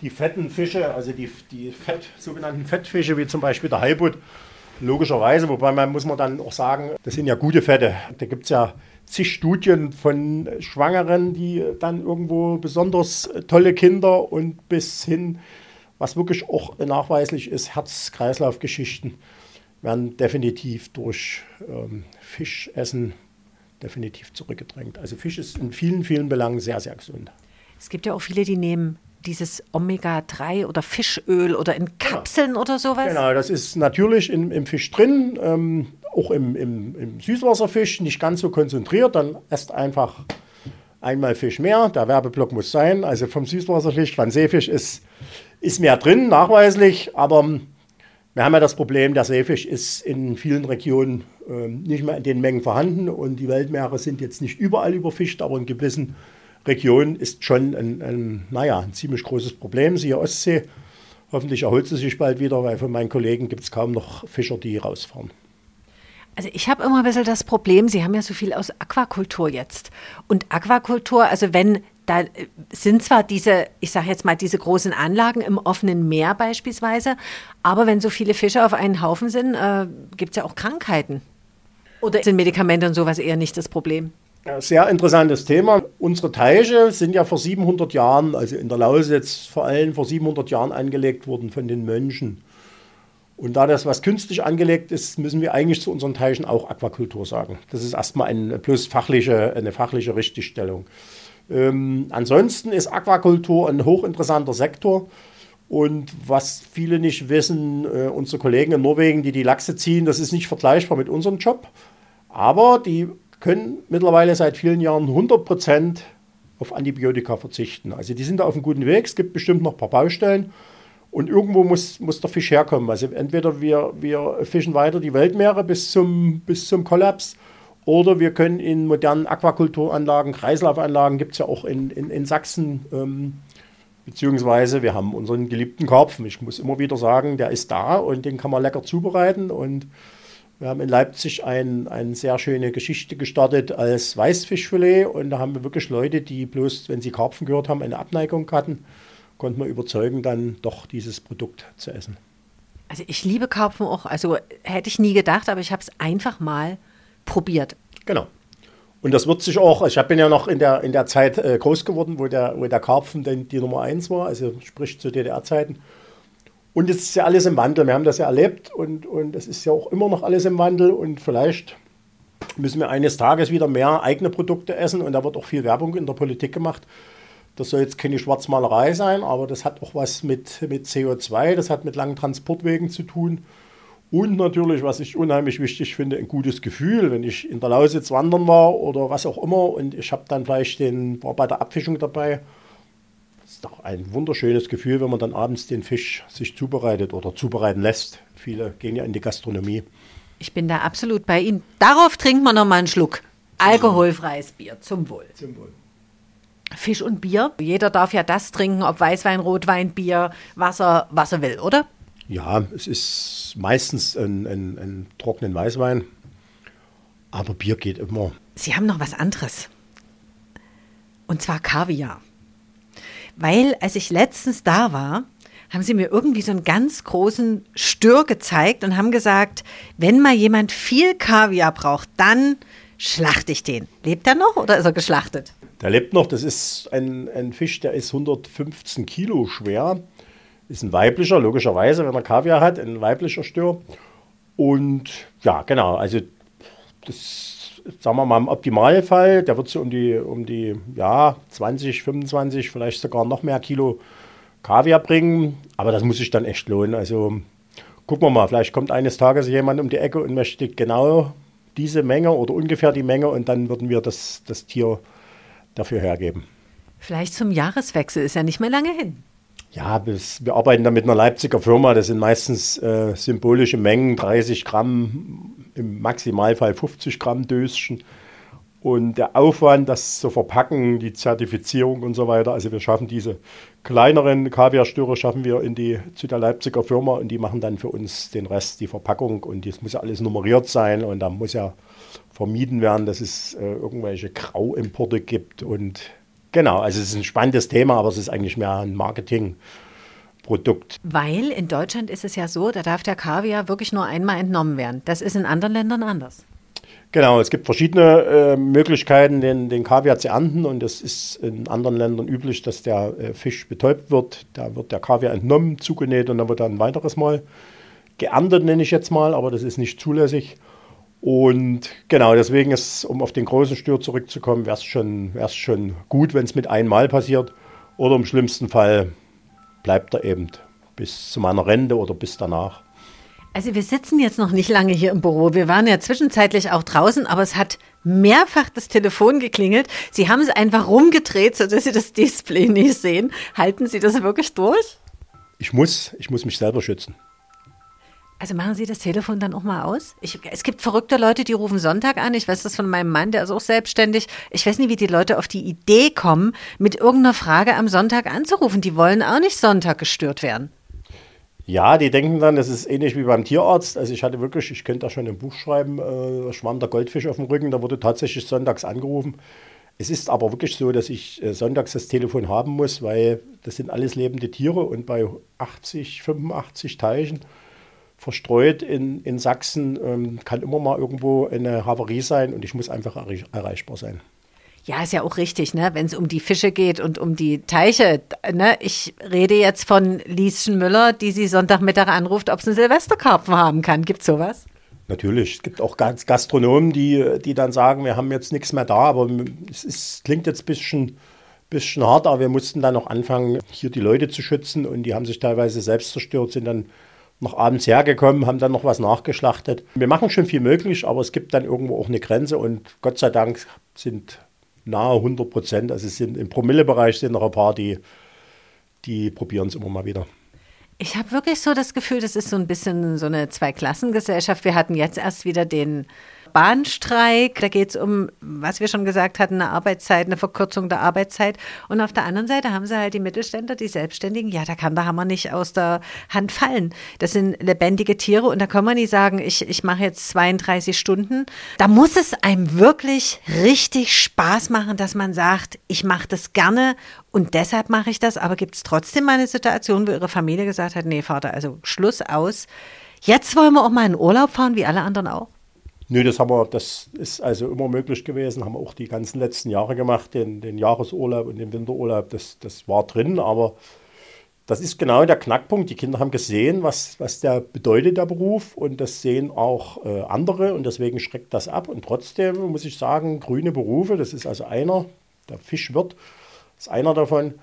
die fetten Fische, also die sogenannten Fettfische, wie zum Beispiel der Heilbutt, logischerweise, wobei muss man dann auch sagen, das sind ja gute Fette. Da gibt es ja zig Studien von Schwangeren, die dann irgendwo besonders tolle Kinder und bis hin, was wirklich auch nachweislich ist, Herz-Kreislauf-Geschichten werden definitiv durch Fischessen definitiv zurückgedrängt. Also Fisch ist in vielen, vielen Belangen sehr, sehr gesund. Es gibt ja auch viele, die nehmen dieses Omega-3 oder Fischöl oder in Kapseln oder sowas? Genau, das ist natürlich im Fisch drin, auch im Süßwasserfisch, nicht ganz so konzentriert. Dann esst einfach einmal Fisch mehr, der Werbeblock muss sein. Also vom Süßwasserfisch, vom Seefisch ist mehr drin, nachweislich. Aber wir haben ja das Problem, der Seefisch ist in vielen Regionen nicht mehr in den Mengen vorhanden. Und die Weltmeere sind jetzt nicht überall überfischt, aber in gewissen Region ist schon ein ziemlich großes Problem, siehe Ostsee. Hoffentlich erholt sie sich bald wieder, weil von meinen Kollegen gibt es kaum noch Fischer, die rausfahren. Also ich habe immer ein bisschen das Problem, Sie haben ja so viel aus Aquakultur jetzt. Und Aquakultur, also wenn, da sind zwar diese großen Anlagen im offenen Meer beispielsweise, aber wenn so viele Fische auf einen Haufen sind, gibt es ja auch Krankheiten. Oder sind Medikamente und sowas eher nicht das Problem? Sehr interessantes Thema. Unsere Teiche sind ja vor 700 Jahren, also in der Lausitz vor allem vor 700 Jahren angelegt worden von den Mönchen. Und da das was künstlich angelegt ist, müssen wir eigentlich zu unseren Teichen auch Aquakultur sagen. Das ist erstmal eine fachliche Richtigstellung. Ansonsten ist Aquakultur ein hochinteressanter Sektor. Und was viele nicht wissen, unsere Kollegen in Norwegen, die Lachse ziehen, das ist nicht vergleichbar mit unserem Job. Aber die können mittlerweile seit vielen Jahren 100% auf Antibiotika verzichten. Also die sind da auf einem guten Weg, es gibt bestimmt noch ein paar Baustellen und irgendwo muss der Fisch herkommen. Also entweder wir fischen weiter die Weltmeere bis zum Kollaps oder wir können in modernen Aquakulturanlagen, Kreislaufanlagen, gibt es ja auch in Sachsen, beziehungsweise wir haben unseren geliebten Karpfen. Ich muss immer wieder sagen, der ist da und den kann man lecker zubereiten und wir haben in Leipzig eine sehr schöne Geschichte gestartet als Weißfischfilet und da haben wir wirklich Leute, die bloß, wenn sie Karpfen gehört haben, eine Abneigung hatten, konnten wir überzeugen, dann doch dieses Produkt zu essen. Also ich liebe Karpfen auch, also hätte ich nie gedacht, aber ich habe es einfach mal probiert. Genau. Und das wird sich auch, ich bin ja noch in der Zeit groß geworden, wo der Karpfen dann die Nummer 1 war, also sprich zu DDR-Zeiten. Und es ist ja alles im Wandel, wir haben das ja erlebt und es ist ja auch immer noch alles im Wandel und vielleicht müssen wir eines Tages wieder mehr eigene Produkte essen und da wird auch viel Werbung in der Politik gemacht. Das soll jetzt keine Schwarzmalerei sein, aber das hat auch was mit CO2, das hat mit langen Transportwegen zu tun und natürlich, was ich unheimlich wichtig finde, ein gutes Gefühl, wenn ich in der Lausitz wandern war oder was auch immer und ich habe dann vielleicht war bei der Abfischung dabei. Das ist doch ein wunderschönes Gefühl, wenn man dann abends den Fisch sich zubereitet oder zubereiten lässt. Viele gehen ja in die Gastronomie. Ich bin da absolut bei Ihnen. Darauf trinkt man nochmal einen Schluck. Alkoholfreies Bier. Zum Wohl. Zum Wohl. Fisch und Bier. Jeder darf ja das trinken, ob Weißwein, Rotwein, Bier, Wasser, was er will, oder? Ja, es ist meistens ein trockenen Weißwein. Aber Bier geht immer. Sie haben noch was anderes. Und zwar Kaviar. Weil, als ich letztens da war, haben sie mir irgendwie so einen ganz großen Stör gezeigt und haben gesagt, wenn mal jemand viel Kaviar braucht, dann schlachte ich den. Lebt er noch oder ist er geschlachtet? Der lebt noch. Das ist ein Fisch, der ist 115 Kilo schwer. Ist ein weiblicher, logischerweise, wenn er Kaviar hat, ein weiblicher Stör. Und ja, genau, also das sagen wir mal im Optimalfall, der wird so um die 20, 25, vielleicht sogar noch mehr Kilo Kaviar bringen. Aber das muss sich dann echt lohnen. Also gucken wir mal, vielleicht kommt eines Tages jemand um die Ecke und möchte genau diese Menge oder ungefähr die Menge und dann würden wir das Tier dafür hergeben. Vielleicht zum Jahreswechsel, ist ja nicht mehr lange hin. Ja, wir arbeiten da mit einer Leipziger Firma, das sind meistens symbolische Mengen, 30 Gramm, im Maximalfall 50 Gramm Döschen. Und der Aufwand, das zu verpacken, die Zertifizierung und so weiter, also wir schaffen diese kleineren Kaviarstöre, schaffen wir zu der Leipziger Firma und die machen dann für uns den Rest, die Verpackung. Und das muss ja alles nummeriert sein und da muss ja vermieden werden, dass es irgendwelche Grauimporte gibt. Und genau, also es ist ein spannendes Thema, aber es ist eigentlich mehr ein Marketingprodukt. Weil in Deutschland ist es ja so, da darf der Kaviar wirklich nur einmal entnommen werden. Das ist in anderen Ländern anders. Genau, es gibt verschiedene Möglichkeiten, den Kaviar zu ernten und das ist in anderen Ländern üblich, dass der Fisch betäubt wird. Da wird der Kaviar entnommen, zugenäht und dann wird er ein weiteres Mal geerntet, nenne ich jetzt mal, aber das ist nicht zulässig. Und genau, deswegen ist, um auf den großen Stör zurückzukommen, wär's schon gut, wenn es mit einmal passiert oder im schlimmsten Fall bleibt er eben bis zu meiner Rente oder bis danach. Also wir sitzen jetzt noch nicht lange hier im Büro. Wir waren ja zwischenzeitlich auch draußen, aber es hat mehrfach das Telefon geklingelt. Sie haben es einfach rumgedreht, sodass Sie das Display nicht sehen. Halten Sie das wirklich durch? Ich muss mich selber schützen. Also machen Sie das Telefon dann auch mal aus? Es gibt verrückte Leute, die rufen Sonntag an. Ich weiß das von meinem Mann, der ist auch selbstständig. Ich weiß nicht, wie die Leute auf die Idee kommen, mit irgendeiner Frage am Sonntag anzurufen. Die wollen auch nicht Sonntag gestört werden. Ja, die denken dann, das ist ähnlich wie beim Tierarzt. Also ich könnte da schon ein Buch schreiben, schwamm der Goldfisch auf dem Rücken, da wurde tatsächlich sonntags angerufen. Es ist aber wirklich so, dass ich sonntags das Telefon haben muss, weil das sind alles lebende Tiere und bei 80, 85 Teichen verstreut in Sachsen kann immer mal irgendwo eine Havarie sein und ich muss einfach erreichbar sein. Ja, ist ja auch richtig, ne? Wenn es um die Fische geht und um die Teiche. Ne? Ich rede jetzt von Lieschen Müller, die Sie Sonntagmittag anruft, ob es einen Silvesterkarpfen haben kann. Gibt es sowas? Natürlich. Es gibt auch ganz Gastronomen, die dann sagen, wir haben jetzt nichts mehr da. Aber es klingt jetzt ein bisschen hart, aber wir mussten dann noch anfangen, hier die Leute zu schützen. Und die haben sich teilweise selbst zerstört, sind dann noch abends hergekommen, haben dann noch was nachgeschlachtet. Wir machen schon viel möglich, aber es gibt dann irgendwo auch eine Grenze. Und Gott sei Dank sind nahe 100%, also im Promillebereich sind noch ein paar, die probieren es immer mal wieder. Ich habe wirklich so das Gefühl, das ist so ein bisschen so eine Zweiklassengesellschaft. Wir hatten jetzt erst wieder den Bahnstreik, da geht es um, was wir schon gesagt hatten, eine Arbeitszeit, eine Verkürzung der Arbeitszeit. Und auf der anderen Seite haben sie halt die Mittelständler, die Selbstständigen, ja, da kann der Hammer nicht aus der Hand fallen. Das sind lebendige Tiere und da kann man nicht sagen, ich mache jetzt 32 Stunden. Da muss es einem wirklich richtig Spaß machen, dass man sagt, ich mache das gerne und deshalb mache ich das. Aber gibt es trotzdem mal eine Situation, wo Ihre Familie gesagt hat, nee, Vater, also Schluss aus. Jetzt wollen wir auch mal in Urlaub fahren, wie alle anderen auch. Nö, das ist also immer möglich gewesen, haben wir auch die ganzen letzten Jahre gemacht, den Jahresurlaub und den Winterurlaub, das war drin, aber das ist genau der Knackpunkt. Die Kinder haben gesehen, was der bedeutet, der Beruf, und das sehen auch andere und deswegen schreckt das ab. Und trotzdem muss ich sagen, grüne Berufe, das ist also einer, der Fischwirt ist einer davon,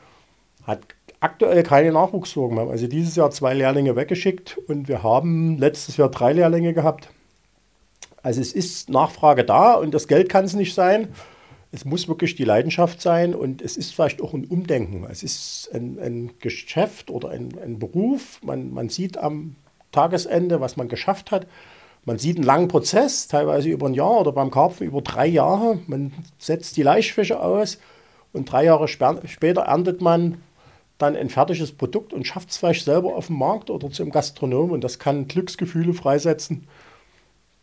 hat aktuell keine Nachwuchssorgen. Wir haben also dieses Jahr 2 Lehrlinge weggeschickt und wir haben letztes Jahr 3 Lehrlinge gehabt. Also es ist Nachfrage da und das Geld kann es nicht sein. Es muss wirklich die Leidenschaft sein und es ist vielleicht auch ein Umdenken. Es ist ein Geschäft oder ein Beruf. Man sieht am Tagesende, was man geschafft hat. Man sieht einen langen Prozess, teilweise über ein Jahr oder beim Karpfen über 3 Jahre. Man setzt die Laichfische aus und 3 Jahre später erntet man dann ein fertiges Produkt und schafft es vielleicht selber auf dem Markt oder zum Gastronom. Und das kann Glücksgefühle freisetzen.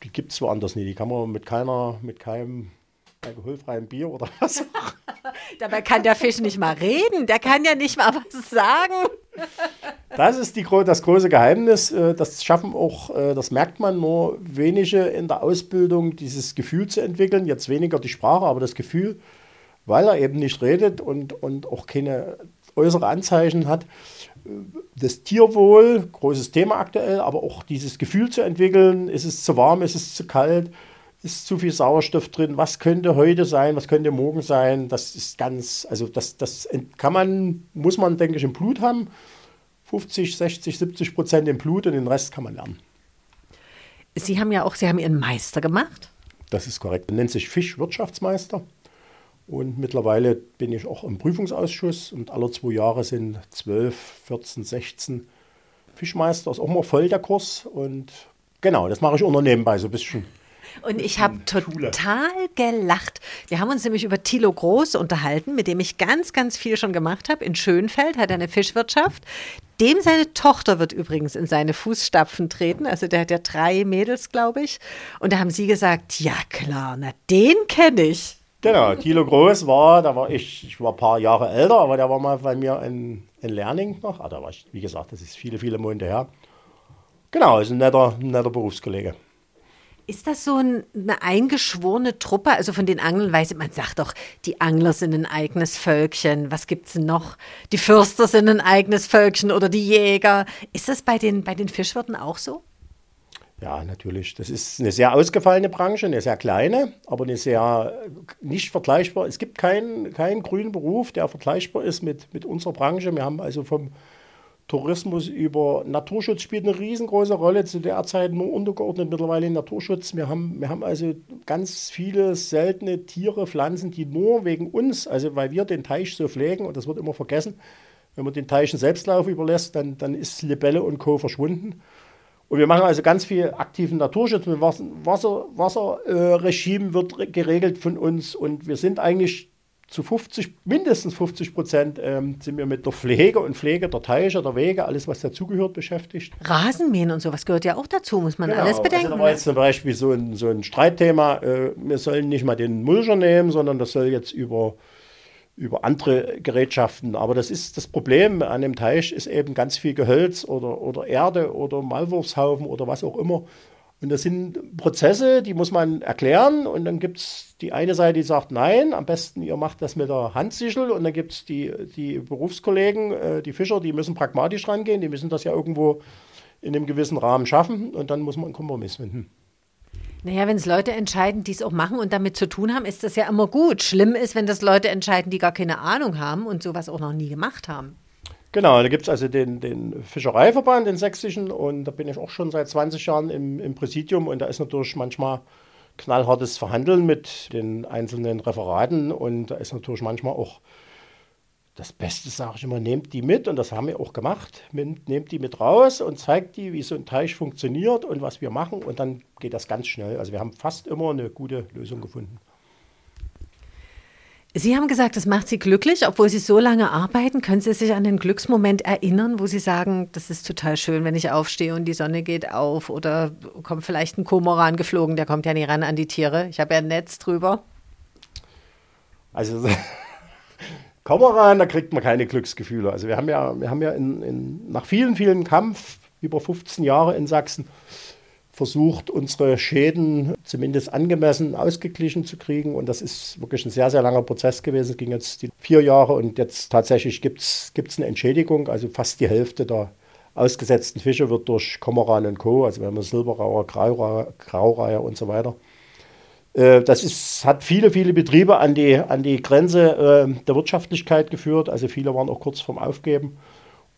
Die gibt es woanders nicht. Die kann man mit keinem alkoholfreien Bier oder was. Dabei kann der Fisch nicht mal reden. Der kann ja nicht mal was sagen. Das ist das große Geheimnis. Das schaffen auch, das merkt man, nur wenige in der Ausbildung, dieses Gefühl zu entwickeln. Jetzt weniger die Sprache, aber das Gefühl, weil er eben nicht redet und auch keine äußere Anzeichen hat. Das Tierwohl, großes Thema aktuell, aber auch dieses Gefühl zu entwickeln, ist es zu warm, ist es zu kalt, ist zu viel Sauerstoff drin, was könnte heute sein, was könnte morgen sein, das ist ganz, also das muss man, denke ich, im Blut haben, 50, 60, 70% im Blut und den Rest kann man lernen. Sie haben Ihren Meister gemacht? Das ist korrekt, nennt sich Fischwirtschaftsmeister. Und mittlerweile bin ich auch im Prüfungsausschuss und alle 2 Jahre sind 12, 14, 16 Fischmeister. Ist auch immer voll der Kurs und genau, das mache ich auch noch nebenbei so ein bisschen. Und ich habe total gelacht. Wir haben uns nämlich über Thilo Groß unterhalten, mit dem ich ganz, ganz viel schon gemacht habe. In Schönfeld hat er eine Fischwirtschaft. Dem seine Tochter wird übrigens in seine Fußstapfen treten. Also der hat ja 3 Mädels, glaube ich. Und da haben sie gesagt, ja klar, na den kenne ich. Genau, Thilo Groß war ich ein paar Jahre älter, aber der war mal bei mir in Lerning noch. Ah, da war ich, wie gesagt, das ist viele, viele Monate her. Genau, ist ein netter Berufskollege. Ist das so eine eingeschworene Truppe? Also von den Anglern weiß ich, man sagt doch, die Angler sind ein eigenes Völkchen. Was gibt's denn noch? Die Fürster sind ein eigenes Völkchen oder die Jäger. Ist das bei den Fischwirten auch so? Ja, natürlich. Das ist eine sehr ausgefallene Branche, eine sehr kleine, aber eine sehr nicht vergleichbar. Es gibt keinen grünen Beruf, der vergleichbar ist mit unserer Branche. Wir haben also vom Tourismus über Naturschutz spielt eine riesengroße Rolle, zu der Zeit nur untergeordnet mittlerweile in Naturschutz. Wir haben also ganz viele seltene Tiere, Pflanzen, die nur wegen uns, also weil wir den Teich so pflegen, und das wird immer vergessen, wenn man den Teich einen Selbstlauf überlässt, dann ist Libelle und Co. verschwunden. Und wir machen also ganz viel aktiven Naturschutz. Mit Wasserregime wird geregelt von uns, und wir sind eigentlich zu mindestens 50% sind wir mit der Pflege und Pflege der Teiche, der Wege, alles was dazugehört, beschäftigt. Rasenmähen und sowas gehört ja auch dazu, muss man alles bedenken. Also da war jetzt zum Beispiel so ein Streitthema, wir sollen nicht mal den Mulcher nehmen, sondern das soll jetzt über andere Gerätschaften. Aber das ist das Problem an dem Teich, ist eben ganz viel Gehölz oder Erde oder Maulwurfshaufen oder was auch immer. Und das sind Prozesse, die muss man erklären, und dann gibt es die eine Seite, die sagt, nein, am besten ihr macht das mit der Handsichel, und dann gibt es die Berufskollegen, die Fischer, die müssen pragmatisch rangehen, die müssen das ja irgendwo in einem gewissen Rahmen schaffen, und dann muss man einen Kompromiss finden. Naja, wenn es Leute entscheiden, die es auch machen und damit zu tun haben, ist das ja immer gut. Schlimm ist, wenn das Leute entscheiden, die gar keine Ahnung haben und sowas auch noch nie gemacht haben. Genau, da gibt es also den Fischereiverband, den Sächsischen, und da bin ich auch schon seit 20 Jahren im Präsidium, und da ist natürlich manchmal knallhartes Verhandeln mit den einzelnen Referaten, und da ist natürlich manchmal auch das Beste, sage ich immer, nehmt die mit, und das haben wir auch gemacht, nehmt die mit raus und zeigt die, wie so ein Teich funktioniert und was wir machen, und dann geht das ganz schnell. Also wir haben fast immer eine gute Lösung gefunden. Sie haben gesagt, das macht Sie glücklich, obwohl Sie so lange arbeiten. Können Sie sich an den Glücksmoment erinnern, wo Sie sagen, das ist total schön, wenn ich aufstehe und die Sonne geht auf, oder kommt vielleicht ein Kormoran geflogen, der kommt ja nie ran an die Tiere. Ich habe ja ein Netz drüber. Also Kormoran, da kriegt man keine Glücksgefühle. Also wir haben ja nach vielen, vielen Kampf, über 15 Jahre in Sachsen, versucht, unsere Schäden zumindest angemessen ausgeglichen zu kriegen. Und das ist wirklich ein sehr, sehr langer Prozess gewesen. Es ging jetzt die 4 Jahre, und jetzt tatsächlich gibt's eine Entschädigung. Also fast die Hälfte der ausgesetzten Fische wird durch Kormoran und Co., also wir haben Silberrauer, Graureiher und so weiter. Das hat viele, viele Betriebe an die Grenze der Wirtschaftlichkeit geführt. Also viele waren auch kurz vorm Aufgeben.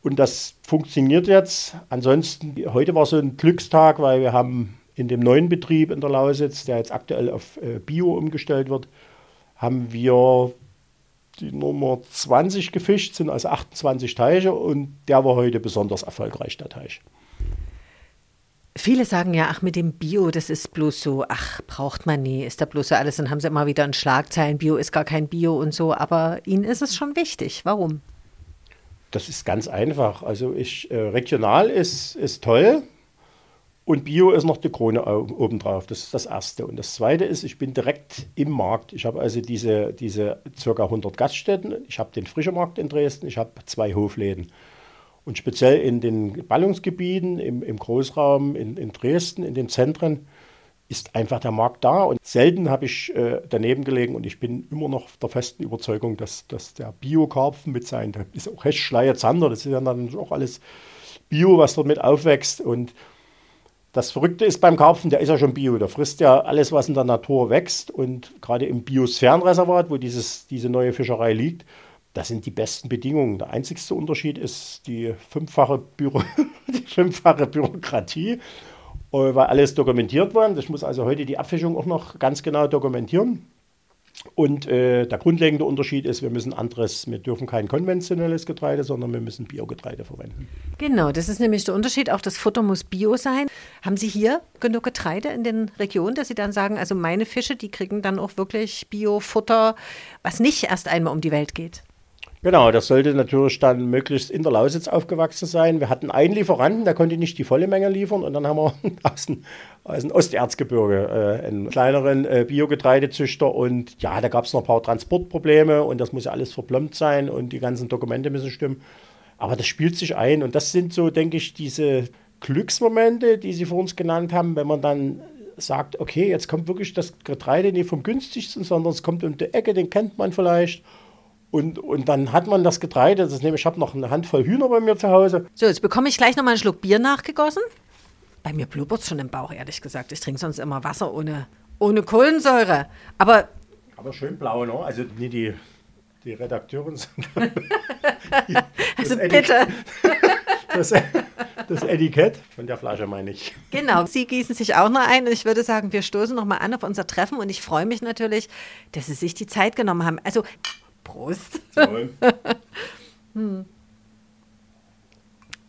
Und das funktioniert jetzt. Ansonsten, heute war so ein Glückstag, weil wir haben in dem neuen Betrieb in der Lausitz, der jetzt aktuell auf Bio umgestellt wird, haben wir die Nummer 20 gefischt, sind also 28 Teiche, und der war heute besonders erfolgreich, der Teich. Viele sagen ja, ach, mit dem Bio, das ist bloß so, ach, braucht man nie, ist da bloß so alles. Dann haben sie immer wieder in Schlagzeilen, Bio ist gar kein Bio und so, aber ihnen ist es schon wichtig. Warum? Das ist ganz einfach. Also regional ist toll, und Bio ist noch die Krone obendrauf. Das ist das Erste. Und das Zweite ist, ich bin direkt im Markt. Ich habe also diese ca. 100 Gaststätten. Ich habe den Frischemarkt in Dresden. Ich habe 2 Hofläden. Und speziell in den Ballungsgebieten, im Großraum, in Dresden, in den Zentren, ist einfach der Markt da. Und selten habe ich daneben gelegen, und ich bin immer noch der festen Überzeugung, dass der Bio-Karpfen mit seinen, da ist auch Heschschleie, Zander, das ist ja dann auch alles Bio, was dort mit aufwächst. Und das Verrückte ist beim Karpfen, der ist ja schon Bio, der frisst ja alles, was in der Natur wächst. Und gerade im Biosphärenreservat, wo diese neue Fischerei liegt, das sind die besten Bedingungen. Der einzigste Unterschied ist die fünffache Bürokratie, weil alles dokumentiert worden. Ich muss also heute die Abfischung auch noch ganz genau dokumentieren. Und der grundlegende Unterschied ist, wir dürfen kein konventionelles Getreide, sondern wir müssen Biogetreide verwenden. Genau, das ist nämlich der Unterschied. Auch das Futter muss bio sein. Haben Sie hier genug Getreide in den Regionen, dass Sie dann sagen, also meine Fische, die kriegen dann auch wirklich Bio-Futter, was nicht erst einmal um die Welt geht? Genau, das sollte natürlich dann möglichst in der Lausitz aufgewachsen sein. Wir hatten einen Lieferanten, der konnte nicht die volle Menge liefern. Und dann haben wir aus dem Osterzgebirge einen kleineren Biogetreidezüchter. Und ja, da gab es noch ein paar Transportprobleme und das muss ja alles verplombt sein und die ganzen Dokumente müssen stimmen. Aber das spielt sich ein und das sind so, denke ich, diese Glücksmomente, die Sie vor uns genannt haben, wenn man dann sagt, okay, jetzt kommt wirklich das Getreide nicht vom günstigsten, sondern es kommt um die Ecke, den kennt man vielleicht. Und dann hat man das Getreide, das ist nämlich, ich habe noch eine Handvoll Hühner bei mir zu Hause. So, jetzt bekomme ich gleich nochmal einen Schluck Bier nachgegossen. Bei mir blubbert es schon im Bauch, ehrlich gesagt. Ich trinke sonst immer Wasser ohne Kohlensäure. Aber schön blau, ne? Also nicht die Redakteurin, sondern also bitte. Das Etikett von der Flasche, meine ich. Genau, Sie gießen sich auch noch ein und ich würde sagen, wir stoßen nochmal an auf unser Treffen und ich freue mich natürlich, dass Sie sich die Zeit genommen haben. Also... Prost.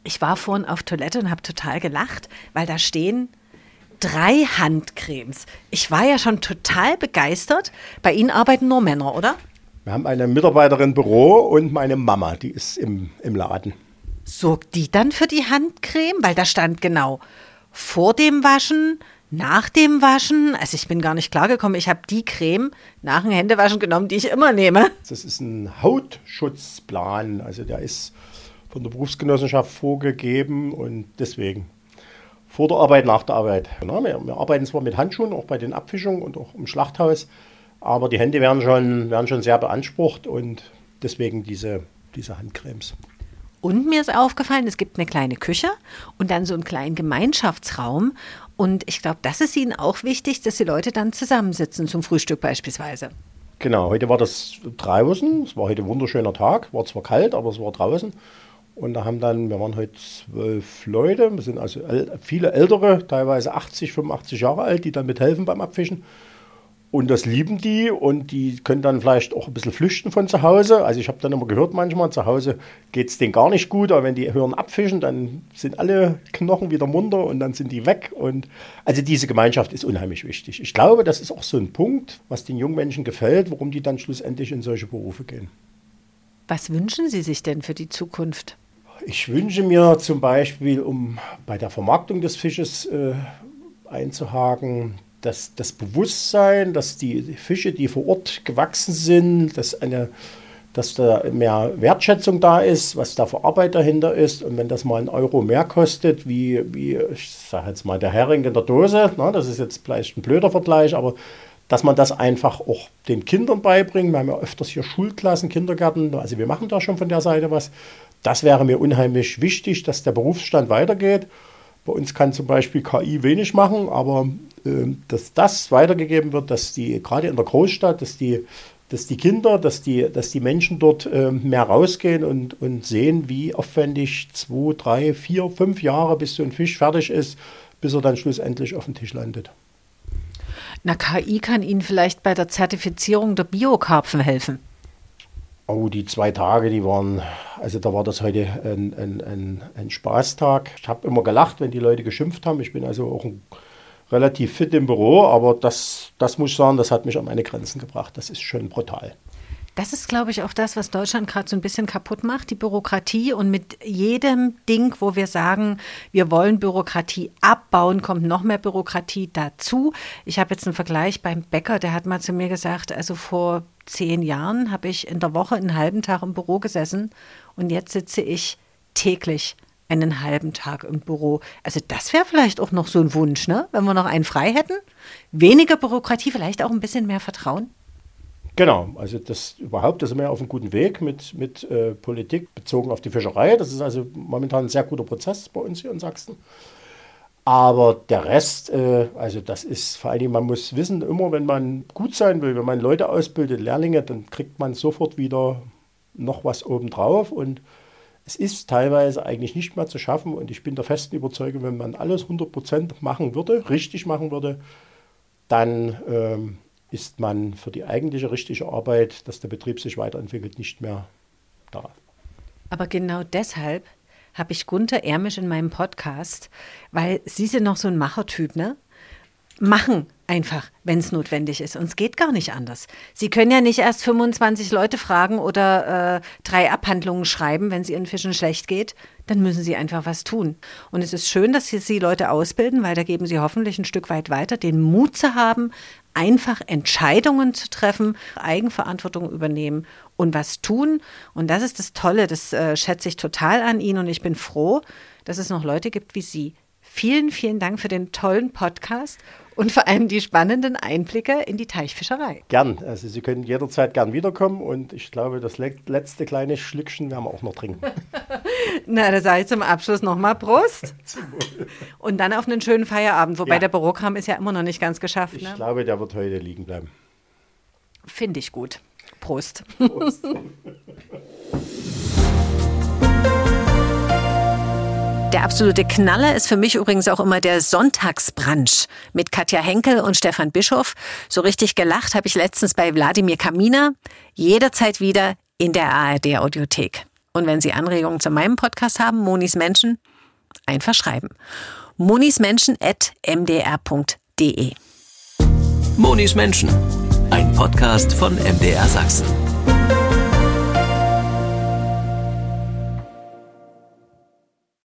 Ich war vorhin auf Toilette und habe total gelacht, weil da stehen 3 Handcremes. Ich war ja schon total begeistert. Bei Ihnen arbeiten nur Männer, oder? Wir haben eine Mitarbeiterin im Büro und meine Mama, die ist im Laden. Sorgt die dann für die Handcreme? Weil da stand genau vor dem Waschen, nach dem Waschen, also ich bin gar nicht klargekommen, ich habe die Creme nach dem Händewaschen genommen, die ich immer nehme. Das ist ein Hautschutzplan, also der ist von der Berufsgenossenschaft vorgegeben und deswegen vor der Arbeit, nach der Arbeit. Ja, wir arbeiten zwar mit Handschuhen, auch bei den Abfischungen und auch im Schlachthaus, aber die Hände werden schon sehr beansprucht und deswegen diese Handcremes. Und mir ist aufgefallen, es gibt eine kleine Küche und dann so einen kleinen Gemeinschaftsraum. Und ich glaube, das ist Ihnen auch wichtig, dass die Leute dann zusammensitzen, zum Frühstück beispielsweise. Genau, heute war das draußen. Es war heute ein wunderschöner Tag. War zwar kalt, aber es war draußen. Und wir waren heute 12 Leute. Wir sind also viele Ältere, teilweise 80, 85 Jahre alt, die dann mithelfen beim Abfischen. Und das lieben die und die können dann vielleicht auch ein bisschen flüchten von zu Hause. Also ich habe dann immer gehört manchmal, zu Hause geht es denen gar nicht gut, aber wenn die hören abfischen, dann sind alle Knochen wieder munter und dann sind die weg. Und also diese Gemeinschaft ist unheimlich wichtig. Ich glaube, das ist auch so ein Punkt, was den jungen Menschen gefällt, warum die dann schlussendlich in solche Berufe gehen. Was wünschen Sie sich denn für die Zukunft? Ich wünsche mir zum Beispiel, um bei der Vermarktung des Fisches einzuhaken, dass das Bewusstsein, dass die Fische, die vor Ort gewachsen sind, dass da mehr Wertschätzung da ist, was da für Arbeit dahinter ist. Und wenn das mal 1 Euro mehr kostet, wie ich sage jetzt mal, der Hering in der Dose, na, das ist jetzt vielleicht ein blöder Vergleich, aber dass man das einfach auch den Kindern beibringt. Wir haben ja öfters hier Schulklassen, Kindergärten, also wir machen da schon von der Seite was. Das wäre mir unheimlich wichtig, dass der Berufsstand weitergeht. Bei uns kann zum Beispiel KI wenig machen, aber dass das weitergegeben wird, dass die gerade in der Großstadt, dass die Kinder, dass die Menschen dort mehr rausgehen und sehen, wie aufwendig 2, 3, 4, 5 Jahre, bis so ein Fisch fertig ist, bis er dann schlussendlich auf dem Tisch landet. Na, KI kann Ihnen vielleicht bei der Zertifizierung der Biokarpfen helfen. Oh, die 2 Tage, die waren, also da war das heute ein Spaßtag. Ich habe immer gelacht, wenn die Leute geschimpft haben. Ich bin also auch relativ fit im Büro, aber das muss ich sagen, das hat mich an meine Grenzen gebracht. Das ist schon brutal. Das ist, glaube ich, auch das, was Deutschland gerade so ein bisschen kaputt macht, die Bürokratie. Und mit jedem Ding, wo wir sagen, wir wollen Bürokratie abbauen, kommt noch mehr Bürokratie dazu. Ich habe jetzt einen Vergleich beim Bäcker, der hat mal zu mir gesagt, also vor 10 Jahren habe ich in der Woche einen halben Tag im Büro gesessen und jetzt sitze ich täglich einen halben Tag im Büro. Also das wäre vielleicht auch noch so ein Wunsch, ne? Wenn wir noch einen frei hätten. Weniger Bürokratie, vielleicht auch ein bisschen mehr Vertrauen. Genau, also da sind wir ja auf einem guten Weg mit Politik bezogen auf die Fischerei. Das ist also momentan ein sehr guter Prozess bei uns hier in Sachsen. Aber der Rest, also das ist vor allen Dingen, man muss wissen, immer wenn man gut sein will, wenn man Leute ausbildet, Lehrlinge, dann kriegt man sofort wieder noch was obendrauf. Und es ist teilweise eigentlich nicht mehr zu schaffen. Und ich bin der festen Überzeugung, wenn man alles 100% machen würde, richtig machen würde, dann ist man für die eigentliche richtige Arbeit, dass der Betrieb sich weiterentwickelt, nicht mehr da. Aber genau deshalb habe ich Gunther Ermisch in meinem Podcast, weil Sie sind noch so ein Machertyp, ne? Machen einfach, wenn es notwendig ist. Uns geht gar nicht anders. Sie können ja nicht erst 25 Leute fragen oder 3 Abhandlungen schreiben, wenn es Ihren Fischen schlecht geht. Dann müssen Sie einfach was tun. Und es ist schön, dass Sie Leute ausbilden, weil da geben Sie hoffentlich ein Stück weit weiter, den Mut zu haben, einfach Entscheidungen zu treffen, Eigenverantwortung übernehmen und was tun. Und das ist das Tolle, das schätze ich total an Ihnen. Und ich bin froh, dass es noch Leute gibt wie Sie. Vielen, vielen Dank für den tollen Podcast und vor allem die spannenden Einblicke in die Teichfischerei. Gern. Also Sie können jederzeit gern wiederkommen und ich glaube, das letzte kleine Schlückchen werden wir auch noch trinken. Na, da sage ich zum Abschluss nochmal Prost. Und dann auf einen schönen Feierabend, wobei ja, der Bürokram ist ja immer noch nicht ganz geschafft. Ich glaube, der wird heute liegen bleiben. Finde ich gut. Prost. Prost. Der absolute Knaller ist für mich übrigens auch immer der Sonntagsbrunch mit Katja Henkel und Stefan Bischof. So richtig gelacht habe ich letztens bei Wladimir Kaminer. Jederzeit wieder in der ARD-Audiothek. Und wenn Sie Anregungen zu meinem Podcast haben, Monis Menschen, einfach schreiben. monismenschen@mdr.de Monis Menschen, ein Podcast von MDR Sachsen.